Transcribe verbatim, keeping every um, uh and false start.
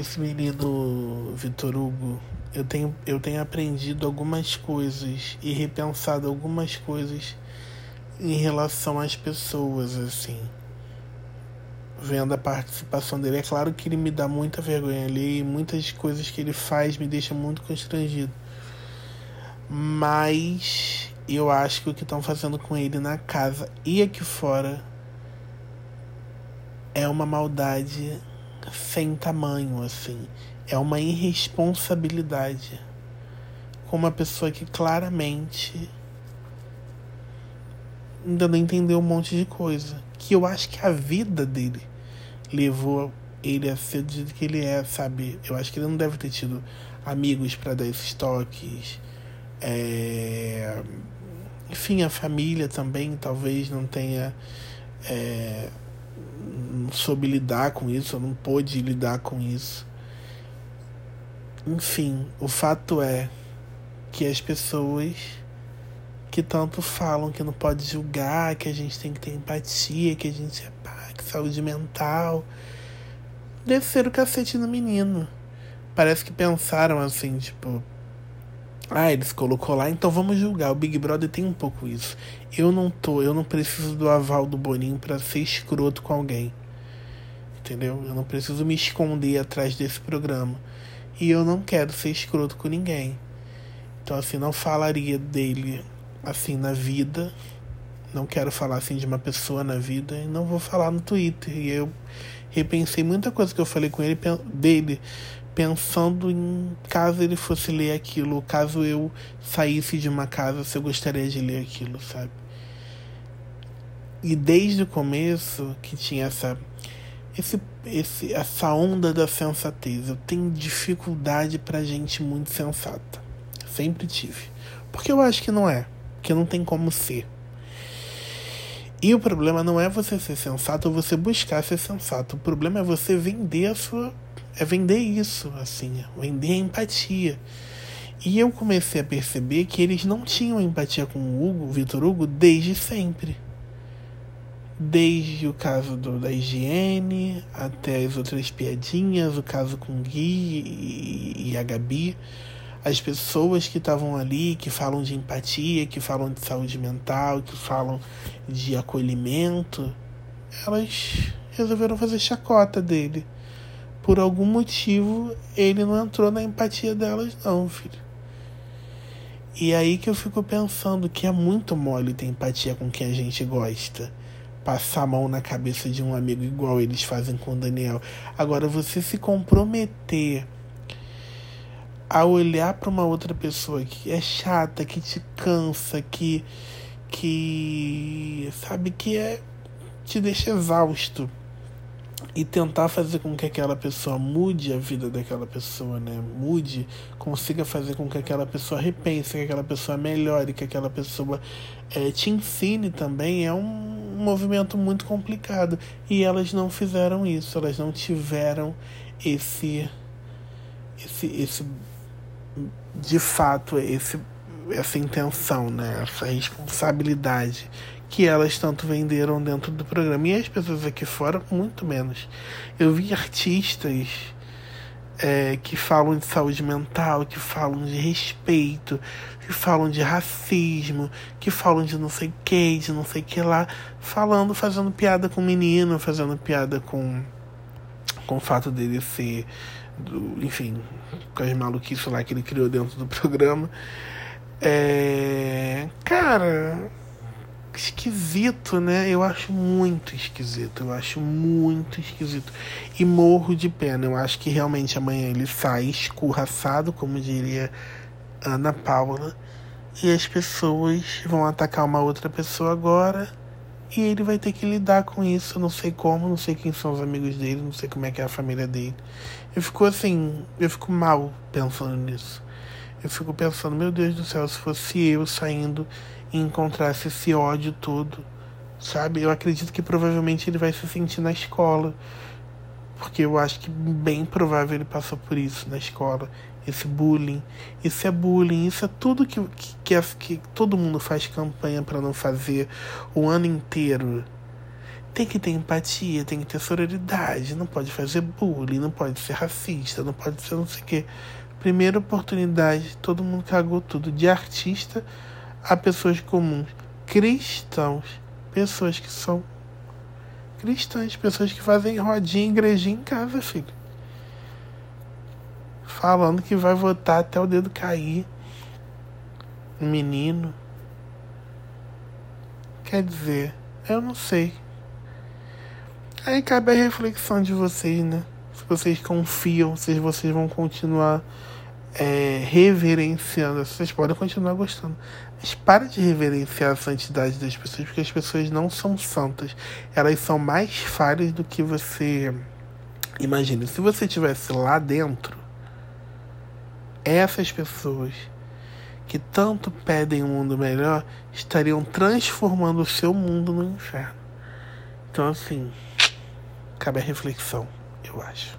esse menino Vitor Hugo, eu tenho, eu tenho aprendido algumas coisas e repensado algumas coisas em relação às pessoas, assim. Vendo a participação dele, é claro que ele me dá muita vergonha ali, muitas coisas que ele faz me deixam muito constrangido. Mas eu acho que o que estão fazendo com ele na casa e aqui fora é uma maldade sem tamanho, assim. É uma irresponsabilidade com uma pessoa que claramente ainda não entendeu um monte de coisa. Que eu acho que a vida dele levou ele a ser do jeito que ele é, sabe? Eu acho que ele não deve ter tido amigos para dar esses toques. É... Enfim, a família também talvez não tenha... É... Não soube lidar com isso, não pôde lidar com isso. Enfim, o fato é que as pessoas que tanto falam que não pode julgar, que a gente tem que ter empatia, que a gente é pá, que saúde mental, desceram o cacete no menino. Parece que pensaram assim, tipo, ah, ele se colocou lá, então vamos julgar. O Big Brother tem um pouco isso. Eu não tô, eu não preciso do aval do Boninho pra ser escroto com alguém, entendeu? Eu não preciso me esconder atrás desse programa. E eu não quero ser escroto com ninguém. Então, assim, não falaria dele assim na vida, não quero falar assim de uma pessoa na vida, e não vou falar no Twitter. E eu repensei muita coisa que eu falei com ele, dele, pensando em caso ele fosse ler aquilo, caso eu saísse de uma casa, se eu gostaria de ler aquilo, sabe? E desde o começo que tinha essa esse, esse, essa onda da sensatez, eu tenho dificuldade pra gente muito sensata, sempre tive, porque eu acho que não é, porque não tem como ser. E o problema não é você ser sensato ou você buscar ser sensato. O problema é você vender a sua... É vender isso, assim. Vender a empatia. E eu comecei a perceber que eles não tinham empatia com o Hugo, o Vitor Hugo, desde sempre. Desde o caso do, da higiene, até as outras piadinhas, o caso com o Gui e, e a Gabi. As pessoas que estavam ali, que falam de empatia, que falam de saúde mental, que falam de acolhimento, elas resolveram fazer chacota dele. Por algum motivo, ele não entrou na empatia delas, não, filho. E aí que eu fico pensando que é muito mole ter empatia com quem a gente gosta. Passar a mão na cabeça de um amigo igual eles fazem com o Daniel. Agora, você se comprometer a olhar para uma outra pessoa que é chata, que te cansa, que, que sabe, que é, te deixa exausto, e tentar fazer com que aquela pessoa mude a vida daquela pessoa, né? Mude, consiga fazer com que aquela pessoa repense, que aquela pessoa melhore, que aquela pessoa é, te ensine também, é um movimento muito complicado. E elas não fizeram isso, elas não tiveram esse... esse, esse de fato, esse, essa intenção, né? Essa responsabilidade que elas tanto venderam dentro do programa. E as pessoas aqui fora, muito menos. Eu vi artistas é, que falam de saúde mental, que falam de respeito, que falam de racismo, que falam de não sei o que, de não sei o que lá, falando, fazendo piada com o menino, fazendo piada com, com o fato dele ser... Do, enfim, com as maluquices lá que ele criou dentro do programa. É, cara, esquisito, né? Eu acho muito esquisito. Eu acho muito esquisito. E morro de pena. Eu acho que realmente amanhã ele sai escorraçado, como diria Ana Paula. E as pessoas vão atacar uma outra pessoa agora. E ele vai ter que lidar com isso, não sei como, não sei quem são os amigos dele, não sei como é que é a família dele. Eu fico assim, eu fico mal pensando nisso. Eu fico pensando, meu Deus do céu, se fosse eu saindo e encontrasse esse ódio todo, sabe? Eu acredito que provavelmente ele vai se sentir na escola, porque eu acho que bem provável ele passou por isso na escola. Esse bullying, isso é bullying, isso é tudo que, que, que todo mundo faz campanha para não fazer o ano inteiro. tem que ter empatia, tem que ter sororidade, não pode fazer bullying, não pode ser racista, não pode ser não sei o quê. Primeira oportunidade, todo mundo cagou tudo, de artista a pessoas comuns, cristãos, pessoas que são cristãs, pessoas que fazem rodinha, igrejinha em casa, filho. Falando que vai votar até o dedo cair. Menino. Quer dizer, eu não sei. Aí cabe a reflexão de vocês, né? Se vocês confiam, se vocês vão continuar é, reverenciando. Vocês podem continuar gostando. Mas para de reverenciar a santidade das pessoas, porque as pessoas não são santas. Elas são mais falhas do que você imagina. Se você estivesse lá dentro, essas pessoas que tanto pedem um mundo melhor estariam transformando o seu mundo no inferno. Então, assim, cabe a reflexão, eu acho.